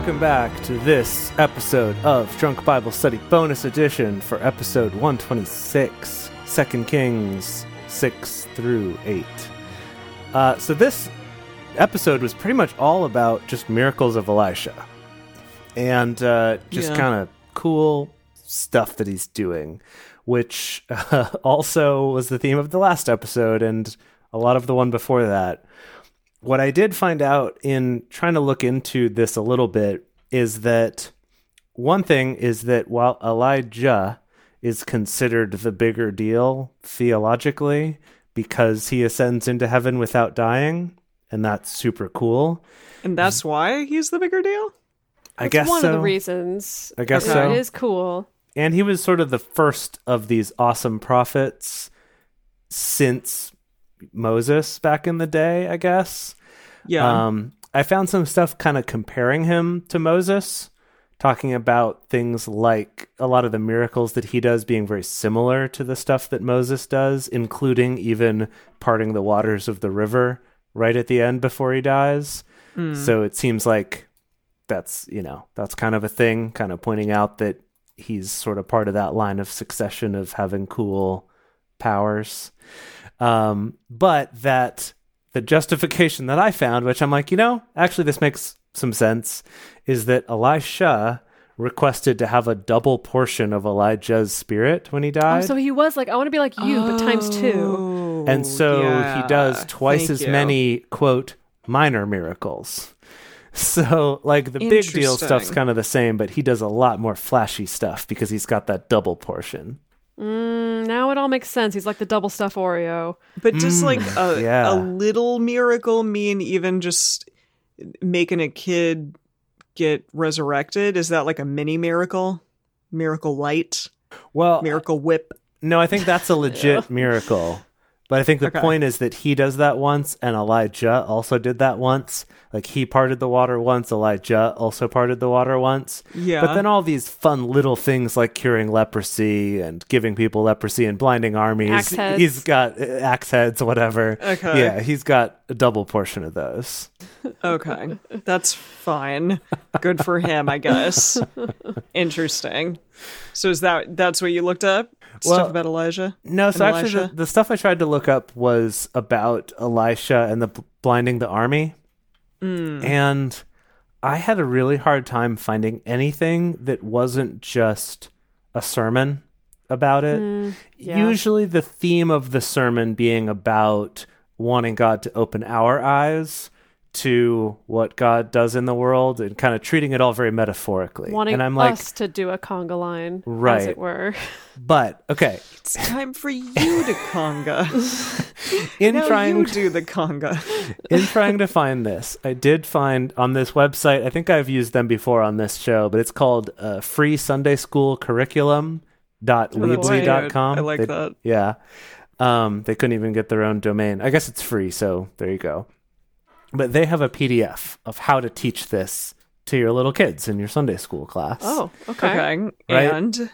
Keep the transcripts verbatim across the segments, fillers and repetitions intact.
Welcome back to this episode of Drunk Bible Study Bonus Edition for episode one twenty-six, Second Kings six through eight. Uh, so this episode was pretty much all about just miracles of Elisha and uh, just yeah. kind of cool stuff that he's doing, which uh, also was the theme of the last episode and a lot of the one before that. What I did find out in trying to look into this a little bit is that one thing is that while Elijah is considered the bigger deal theologically because he ascends into heaven without dying, and that's super cool. And that's why he's the bigger deal? I guess so. That's one of the reasons. I guess so. It is cool. And he was sort of the first of these awesome prophets since Moses back in the day, I guess. Yeah. Um, I found some stuff kind of comparing him to Moses, talking about things like a lot of the miracles that he does being very similar to the stuff that Moses does, including even parting the waters of the river right at the end before he dies. Mm. So it seems like that's, you know, that's kind of a thing, kind of pointing out that he's sort of part of that line of succession of having cool powers. Um, but that the justification that I found, which I'm like, you know, actually this makes some sense, is that Elisha requested to have a double portion of Elijah's spirit when he died. Oh, so he was like, I want to be like you, oh, but times two. And so yeah. he does twice Thank as you. many, quote, minor miracles. So like the big deal stuff's kind of the same, but he does a lot more flashy stuff because he's got that double portion. Mm, now it all makes sense. He's like the double stuff Oreo. But does mm, like a, yeah. a little miracle mean even just making a kid get resurrected? Is that like a mini miracle? Miracle light? Well, miracle whip? No, I think that's a legit yeah. miracle. But I think the okay. point is that he does that once, and Elijah also did that once. Like, he parted the water once, Elijah also parted the water once. Yeah. But then all these fun little things like curing leprosy and giving people leprosy and blinding armies. Axe heads. He's got uh, axe heads, whatever. Okay. Yeah, he's got a double portion of those. Okay. That's fine. Good for him, I guess. Interesting. So is that that's what you looked up? Well, stuff about Elijah? No, so actually the, the stuff I tried to look up was about Elisha and the b- blinding the army. Mm. And I had a really hard time finding anything that wasn't just a sermon about it. Mm, yeah. Usually the theme of the sermon being about wanting God to open our eyes to what God does in the world and kind of treating it all very metaphorically. Wanting and I'm like, us to do a conga line, right, as it were. But, okay. It's time for you to conga. in now trying you do the conga. in trying to find this, I did find on this website, I think I've used them before on this show, but it's called uh, Free Sunday School Curriculum dot weebly dot com. I like they, that. Yeah. Um, they couldn't even get their own domain. I guess it's free, so there you go. But they have a P D F of how to teach this to your little kids in your Sunday school class. Oh, okay. okay. Right? And?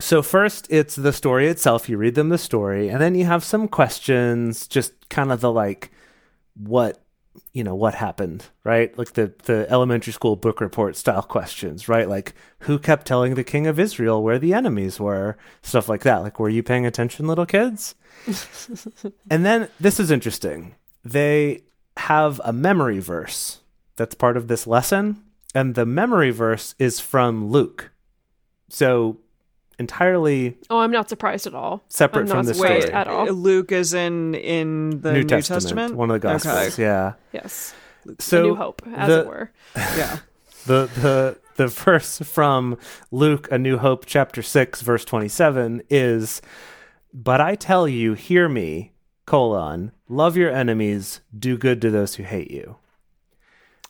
So first, it's the story itself. You read them the story, and then you have some questions, just kind of the, like, what, you know, what happened, right? Like the, the elementary school book report style questions, right? Like, who kept telling the king of Israel where the enemies were? Stuff like that. Like, were you paying attention, little kids? And then, this is interesting. They have a memory verse that's part of this lesson, and the memory verse is from Luke. So entirely oh I'm not surprised at all separate I'm not from the story at all. Luke is in in the New, New Testament, Testament one of the Gospels. okay. yeah yes so the New Hope, as the, it were. yeah the the the verse from Luke, A New Hope, chapter six, verse twenty-seven is, "But I tell you, hear me, colon, love your enemies, do good to those who hate you."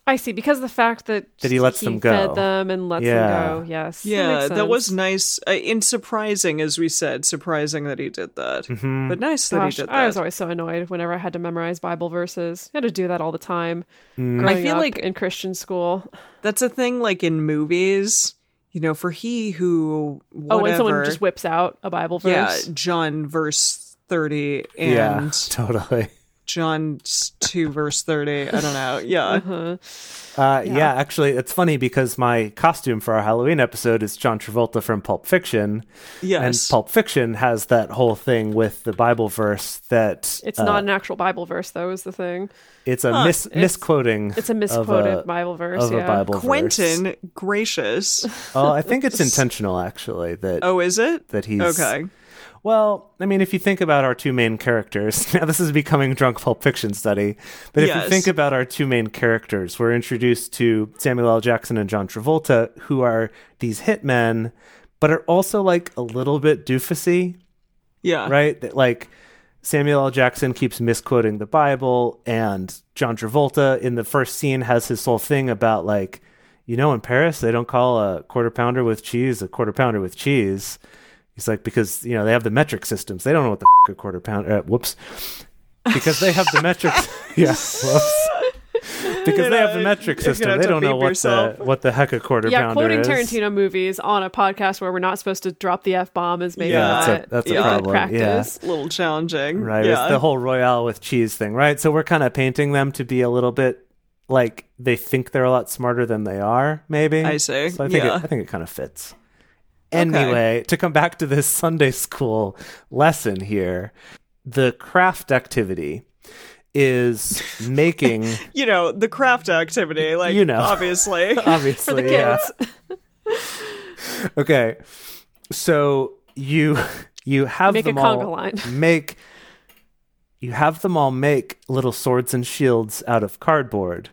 I see, because of the fact that, that he lets he them go, fed them and lets yeah. them go. Yes, yeah, that, that was nice. Uh, and surprising, as we said, surprising that he did that. Mm-hmm. But nice Gosh, that he did that. I was always so annoyed whenever I had to memorize Bible verses. I had to do that all the time. Mm. Growing I feel up like in Christian school, that's a thing. Like in movies. You know, for he who whatever. Oh, when someone just whips out a Bible verse. Yeah, John verse thirty and yeah, totally John two verse thirty. I don't know. Yeah. Uh-huh. Uh, yeah. Yeah. Actually, it's funny because my costume for our Halloween episode is John Travolta from Pulp Fiction. Yes. And Pulp Fiction has that whole thing with the Bible verse that... It's uh, not an actual Bible verse, though, is the thing. It's a huh. mis- it's, misquoting. It's a misquoted a, Bible verse, of yeah. a Bible Quentin, verse. Gracious. Oh, I think it's intentional, actually. That Oh, is it? That he's... Okay. Well, I mean, if you think about our two main characters, now this is becoming Drunk Pulp Fiction study, but if yes. you think about our two main characters, we're introduced to Samuel L. Jackson and John Travolta, who are these hitmen, but are also like a little bit doofusy. Yeah. Right? That, like, Samuel L. Jackson keeps misquoting the Bible, and John Travolta in the first scene has his whole thing about, like, you know, in Paris, they don't call a quarter pounder with cheese a quarter pounder with cheese. He's like, because, you know, they have the metric systems. They don't know what the f- a quarter pound, uh, whoops. Because they have the metric. Yeah, whoops. Because you know, they have the metric system. They don't know what the, what the heck a quarter yeah, pounder is. Yeah, quoting Tarantino movies on a podcast where we're not supposed to drop the F-bomb is maybe yeah, not that's a, that's yeah. a problem. Practice. Yeah. It's a little challenging. Right, yeah. It's the whole Royale with cheese thing, right? So we're kind of painting them to be a little bit like they think they're a lot smarter than they are, maybe. I see, so I think yeah. it, I think it kind of fits. Anyway, okay. to come back to this Sunday school lesson here, the craft activity is making... you know, the craft activity, like, you know, obviously. Obviously, for the kids. Yeah. Okay, so you you have make them all line. make... You have them all make little swords and shields out of cardboard,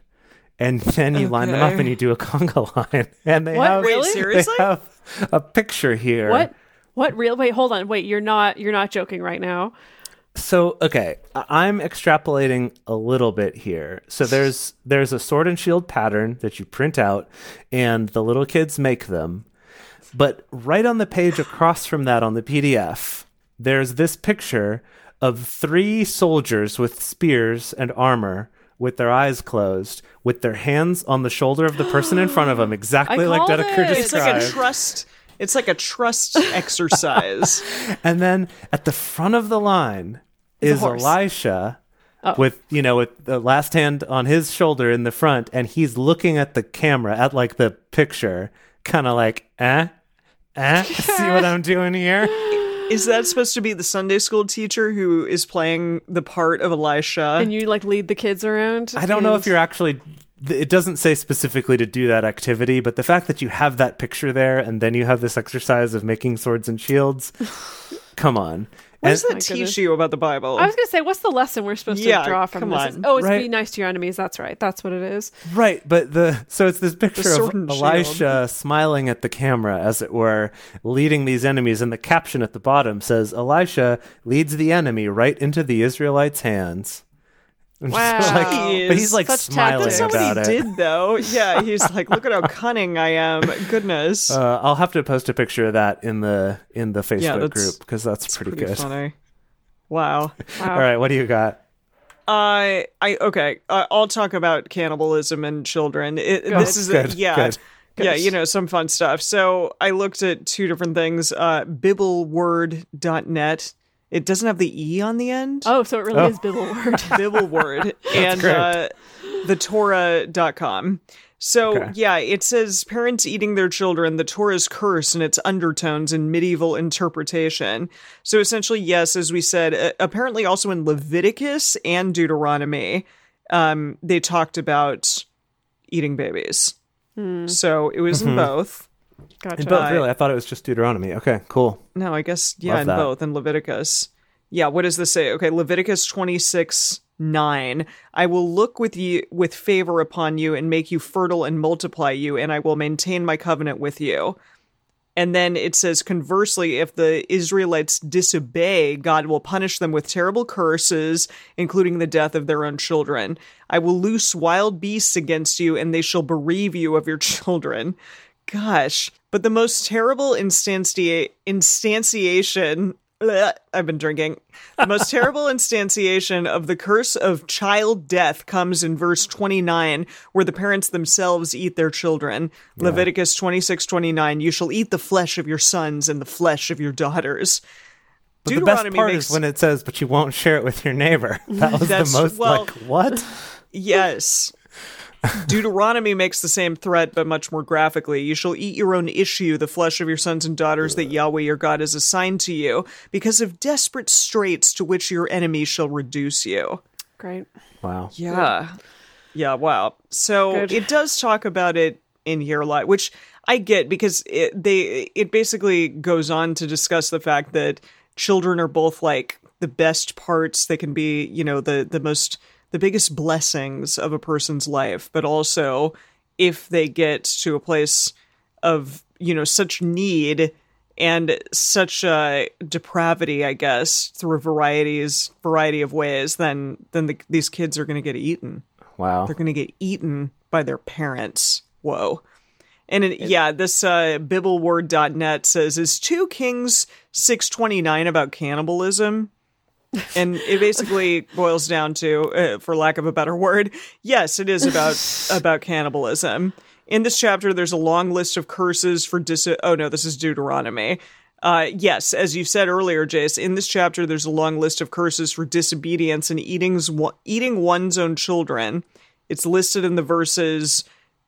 and then you okay. line them up and you do a conga line. And they what? Have, really? Wait, seriously? They have a picture here. What? What real? Wait, hold on. Wait, you're not. You're not joking right now. So, okay, I'm extrapolating a little bit here. So there's there's a sword and shield pattern that you print out, and the little kids make them. But right on the page across from that on the P D F, there's this picture of three soldiers with spears and armor, with their eyes closed, with their hands on the shoulder of the person in front of them, exactly like Dedeker described. It's like a trust. It's like a trust exercise. And then at the front of the line is Elisha, oh. with you know, with the last hand on his shoulder in the front, and he's looking at the camera at like the picture, kind of like, eh, eh, see what I'm doing here. Is that supposed to be the Sunday school teacher who is playing the part of Elisha? And you, like, lead the kids around? I don't and... know if you're actually... It doesn't say specifically to do that activity, but the fact that you have that picture there and then you have this exercise of making swords and shields, come on. What does that teach you about the Bible? I was going to say, what's the lesson we're supposed yeah, to draw from this? On. Oh, it's right? Be nice to your enemies. That's right. That's what it is. Right. But the so it's this picture of Elisha smiling at the camera, as it were, leading these enemies. And the caption at the bottom says, Elisha leads the enemy right into the Israelites' hands. Wow. Like, but he's like Such smiling about what he it. Did, though. Yeah, he's like, look at how cunning I am. Goodness. Uh, I'll have to post a picture of that in the in the Facebook yeah, group because that's, that's pretty, pretty good. Funny. Wow. wow. All right, what do you got? Uh, I okay. Uh, I'll talk about cannibalism and children. It, this is good, a, yeah. Good. Yeah, you know, some fun stuff. So I looked at two different things. Uh, Bibble Word dot net. It doesn't have the E on the end. Oh, so it really oh. is BibbleWord. BibbleWord. And uh, the Torah dot com. So, okay. yeah, it says parents eating their children, the Torah's curse and its undertones in medieval interpretation. So essentially, yes, as we said, uh, apparently also in Leviticus and Deuteronomy, um, they talked about eating babies. Hmm. So it was mm-hmm. in both. Gotcha. In both, really? I thought it was just Deuteronomy. Okay, cool. No, I guess, yeah, Love in that. Both, in Leviticus. Yeah, what does this say? Okay, Leviticus twenty-six nine. I will look with you with favor upon you and make you fertile and multiply you, and I will maintain my covenant with you. And then it says, conversely, if the Israelites disobey, God will punish them with terrible curses, including the death of their own children. I will loose wild beasts against you, and they shall bereave you of your children. Gosh, but the most terrible instantia- instantiation, bleh, I've been drinking, the most terrible instantiation of the curse of child death comes in verse twenty-nine, where the parents themselves eat their children. Yeah. Leviticus twenty-six twenty-nine, you shall eat the flesh of your sons and the flesh of your daughters. But the best part makes... is when it says, but you won't share it with your neighbor. That was the most, well, like, what? Yes. Deuteronomy makes the same threat, but much more graphically. You shall eat your own issue, the flesh of your sons and daughters that Yahweh your God has assigned to you, because of desperate straits to which your enemy shall reduce you. Great. Wow. Yeah. Good. Yeah, wow. So Good. It does talk about it in here a lot, which I get, because it, they, it basically goes on to discuss the fact that children are both, like, the best parts. They can be, you know, the, the most... the biggest blessings of a person's life, but also if they get to a place of, you know, such need and such uh, depravity, I guess, through varieties, variety of ways, then then the, these kids are going to get eaten. Wow. They're going to get eaten by their parents. Whoa. And it, yeah, this uh, Bibble Word dot net says, is two Kings six twenty-nine about cannibalism? And it basically boils down to, uh, for lack of a better word, yes, it is about about cannibalism. In this chapter, there's a long list of curses for dis. Oh no, this is Deuteronomy. Uh, yes, as you said earlier, Jace. In this chapter, there's a long list of curses for disobedience and eating's eating one's own children. It's listed in the verses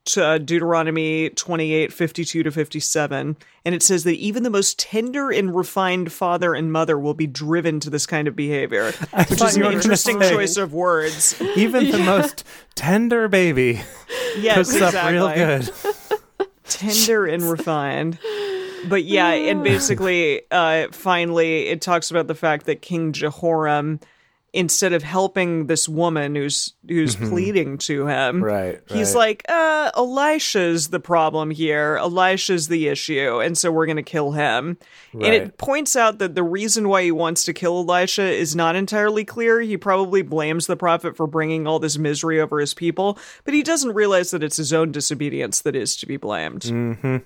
to uh, Deuteronomy twenty-eight, fifty-two to fifty-seven, and it says that even the most tender and refined father and mother will be driven to this kind of behavior, I which is an interesting choice of words. Even yeah. the most tender baby yes, cooks exactly. up real good. Tender and refined. But yeah, and basically, uh, finally, it talks about the fact that King Jehoram, instead of helping this woman who's who's mm-hmm. pleading to him, right, he's right. like, uh, Elisha's the problem here. Elisha's the issue, and so we're going to kill him. Right. And it points out that the reason why he wants to kill Elisha is not entirely clear. He probably blames the prophet for bringing all this misery over his people, but he doesn't realize that it's his own disobedience that is to be blamed. Mm-hmm.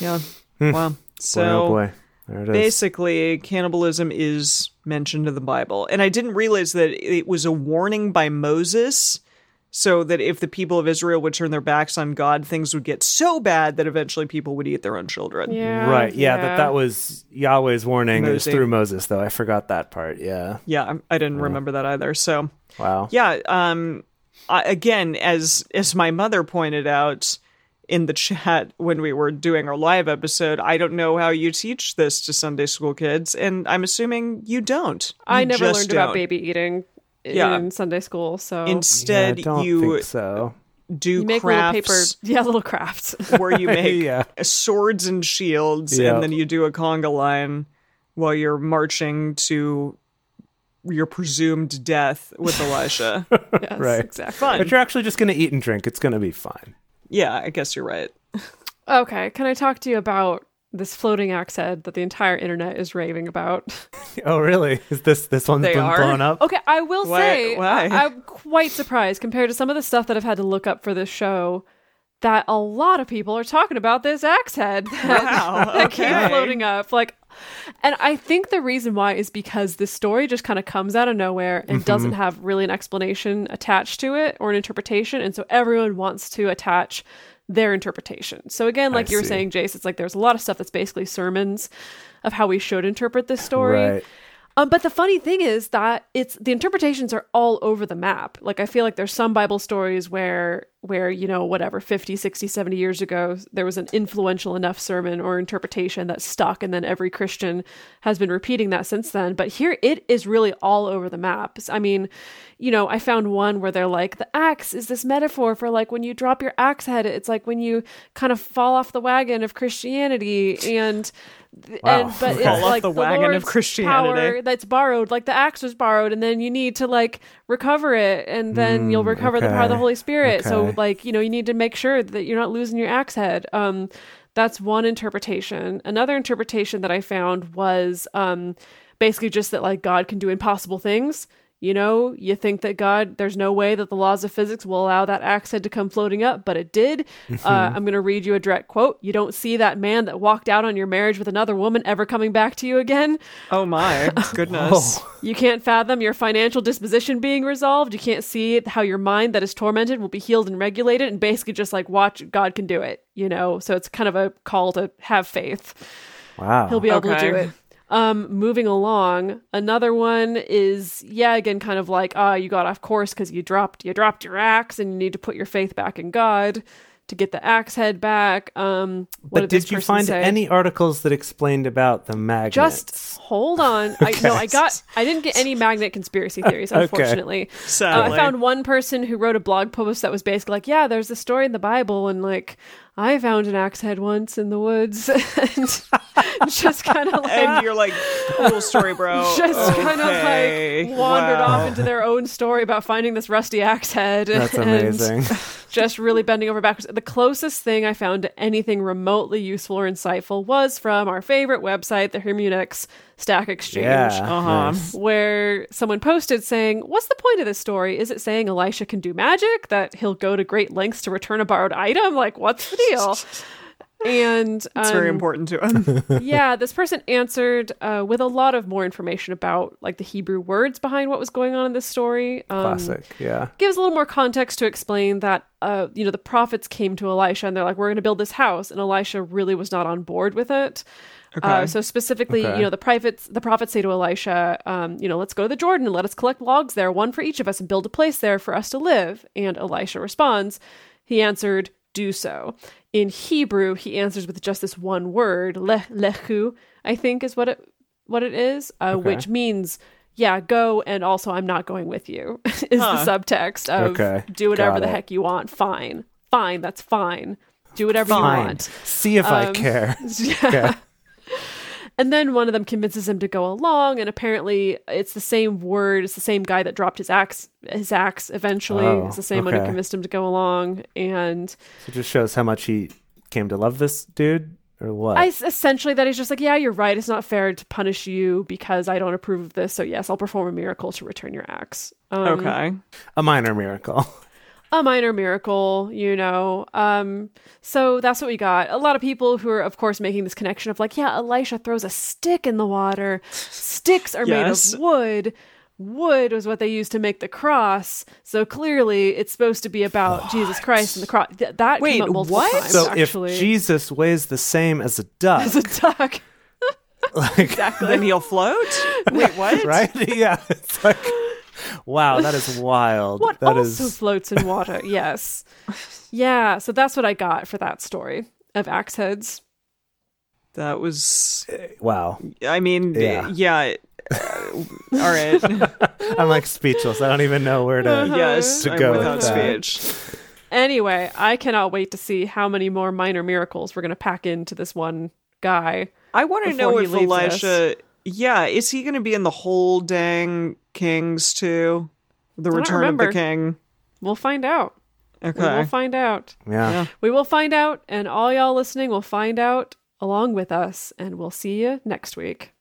Yeah. Mm. Wow. So... boy, oh boy. Basically, cannibalism is mentioned in the Bible. And I didn't realize that it was a warning by Moses, so that if the people of Israel would turn their backs on God, things would get so bad that eventually people would eat their own children. Yeah, right. Yeah, yeah. That, that was Yahweh's warning. Moses. It was through Moses, though. I forgot that part. Yeah. Yeah, I didn't yeah. remember that either. So, wow. Yeah. Um. I, again, as as my mother pointed out in the chat when we were doing our live episode, I don't know how you teach this to Sunday school kids, and I'm assuming you don't. You I never learned don't. about baby eating in yeah. Sunday school, so instead yeah, I don't you think so. do you make crafts, little paper, yeah, little crafts where you make yeah. swords and shields, yep. and then you do a conga line while you're marching to your presumed death with Elisha. Yes, right, exactly. Fun. But you're actually just going to eat and drink. It's going to be fine. Yeah, I guess you're right. Okay, can I talk to you about this floating axe head that the entire internet is raving about? Oh, really? Is this this one's they been are? blown up? Okay, I will Why? say, Why? I- I'm quite surprised compared to some of the stuff that I've had to look up for this show, that a lot of people are talking about this axe head that, wow, that okay. keeps floating up. Like, and I think the reason why is because this story just kind of comes out of nowhere and mm-hmm. doesn't have really an explanation attached to it or an interpretation. And so everyone wants to attach their interpretation. So again, like I you were see. saying, Jace, it's like there's a lot of stuff that's basically sermons of how we should interpret this story. Right. Um, but the funny thing is that it's the interpretations are all over the map. Like, I feel like there's some Bible stories where, where, you know, whatever, fifty, sixty, seventy years ago, there was an influential enough sermon or interpretation that stuck. And then every Christian has been repeating that since then. But here it is really all over the map. I mean, you know, I found one where they're like, the axe is this metaphor for like when you drop your axe head, it's like when you kind of fall off the wagon of Christianity and... Wow. And, but okay. it's like the, the wagon Lord's of Christianity power that's borrowed, like the axe was borrowed, and then you need to like recover it, and then mm, you'll recover okay. the power of the Holy Spirit. Okay. So like, you know, you need to make sure that you're not losing your axe head. Um, that's one interpretation. Another interpretation that I found was um, basically just that like God can do impossible things. You know, you think that God, there's no way that the laws of physics will allow that axe head to come floating up, but it did. Mm-hmm. Uh, I'm going to read you a direct quote. You don't see that man that walked out on your marriage with another woman ever coming back to you again. Oh my goodness. You can't fathom your financial disposition being resolved. You can't see how your mind that is tormented will be healed and regulated, and basically just like, watch, God can do it, you know? So it's kind of a call to have faith. Wow. He'll be able okay. to do it. Um, moving along, another one is, yeah, again, kind of like, ah, uh, you got off course because you dropped, you dropped your axe and you need to put your faith back in God to get the axe head back. Um, what but did, did you find say? any articles that explained about the magnets? Just hold on. okay. I, no, I got, I didn't get any magnet conspiracy theories, unfortunately. okay. Sadly. Uh, I found one person who wrote a blog post that was basically like, yeah, there's a story in the Bible and like, I found an axe head once in the woods, and just kind of like... And you're like, cool story, bro. Just okay. kind of like wandered wow. off into their own story about finding this rusty axe head. That's amazing. Just really bending over backwards. The closest thing I found to anything remotely useful or insightful was from our favorite website, the Hermunix Stack Exchange, yeah, uh-huh. nice. where someone posted saying, what's the point of this story? Is it saying Elisha can do magic? That he'll go to great lengths to return a borrowed item? Like, what's the deal? And um, it's very important to him. yeah, this person answered uh, with a lot of more information about like the Hebrew words behind what was going on in this story. Um, Classic, yeah. Gives a little more context to explain that, uh, you know, the prophets came to Elisha and they're like, we're going to build this house. And Elisha really was not on board with it. Okay. Uh, so specifically, okay. you know, the prophets, the prophets say to Elisha, um, you know, let's go to the Jordan and let us collect logs there, one for each of us, and build a place there for us to live. And Elisha responds, he answered, do so. In Hebrew, he answers with just this one word, leh, lehu, I think is what it what it is, uh, okay. which means, yeah, go, and also I'm not going with you, is huh. the subtext of okay. do whatever the heck you want, fine. Fine, that's fine. Do whatever fine. you want. See if um, I care. Yeah. Okay. And then one of them convinces him to go along, and apparently it's the same word, it's the same guy that dropped his axe his axe eventually. Oh, it's the same okay. one who convinced him to go along. And so it just shows how much he came to love this dude, or what? I, essentially that he's just like, yeah, you're right, it's not fair to punish you because I don't approve of this, so yes, I'll perform a miracle to return your axe. Um, okay. A minor miracle. A minor miracle, you know. Um, so that's what we got. A lot of people who are, of course, making this connection of like, yeah, Elisha throws a stick in the water. Sticks are yes. made of wood. Wood was what they used to make the cross. So clearly it's supposed to be about what? Jesus Christ and the cross. Th- that Wait, came up multiple what? times, so actually. If Jesus weighs the same as a duck. As a duck. like, exactly. Then he'll float? Wait, what? Right? Yeah. It's like... Wow, that is wild. What that also is... floats in water, yes. Yeah, so that's what I got for that story of axe heads. That was... Wow. I mean, yeah. yeah uh, all right. I'm like speechless. I don't even know where to, uh-huh. yes, to go without with that. speech. Anyway, I cannot wait to see how many more minor miracles we're going to pack into this one guy. I want to know if Elisha... Us. Yeah, is he going to be in the whole dang... Kings too, the Return of the King? We'll find out. Okay, we will find out. Yeah. yeah, we will find out, and all y'all listening will find out along with us, and we'll see you next week.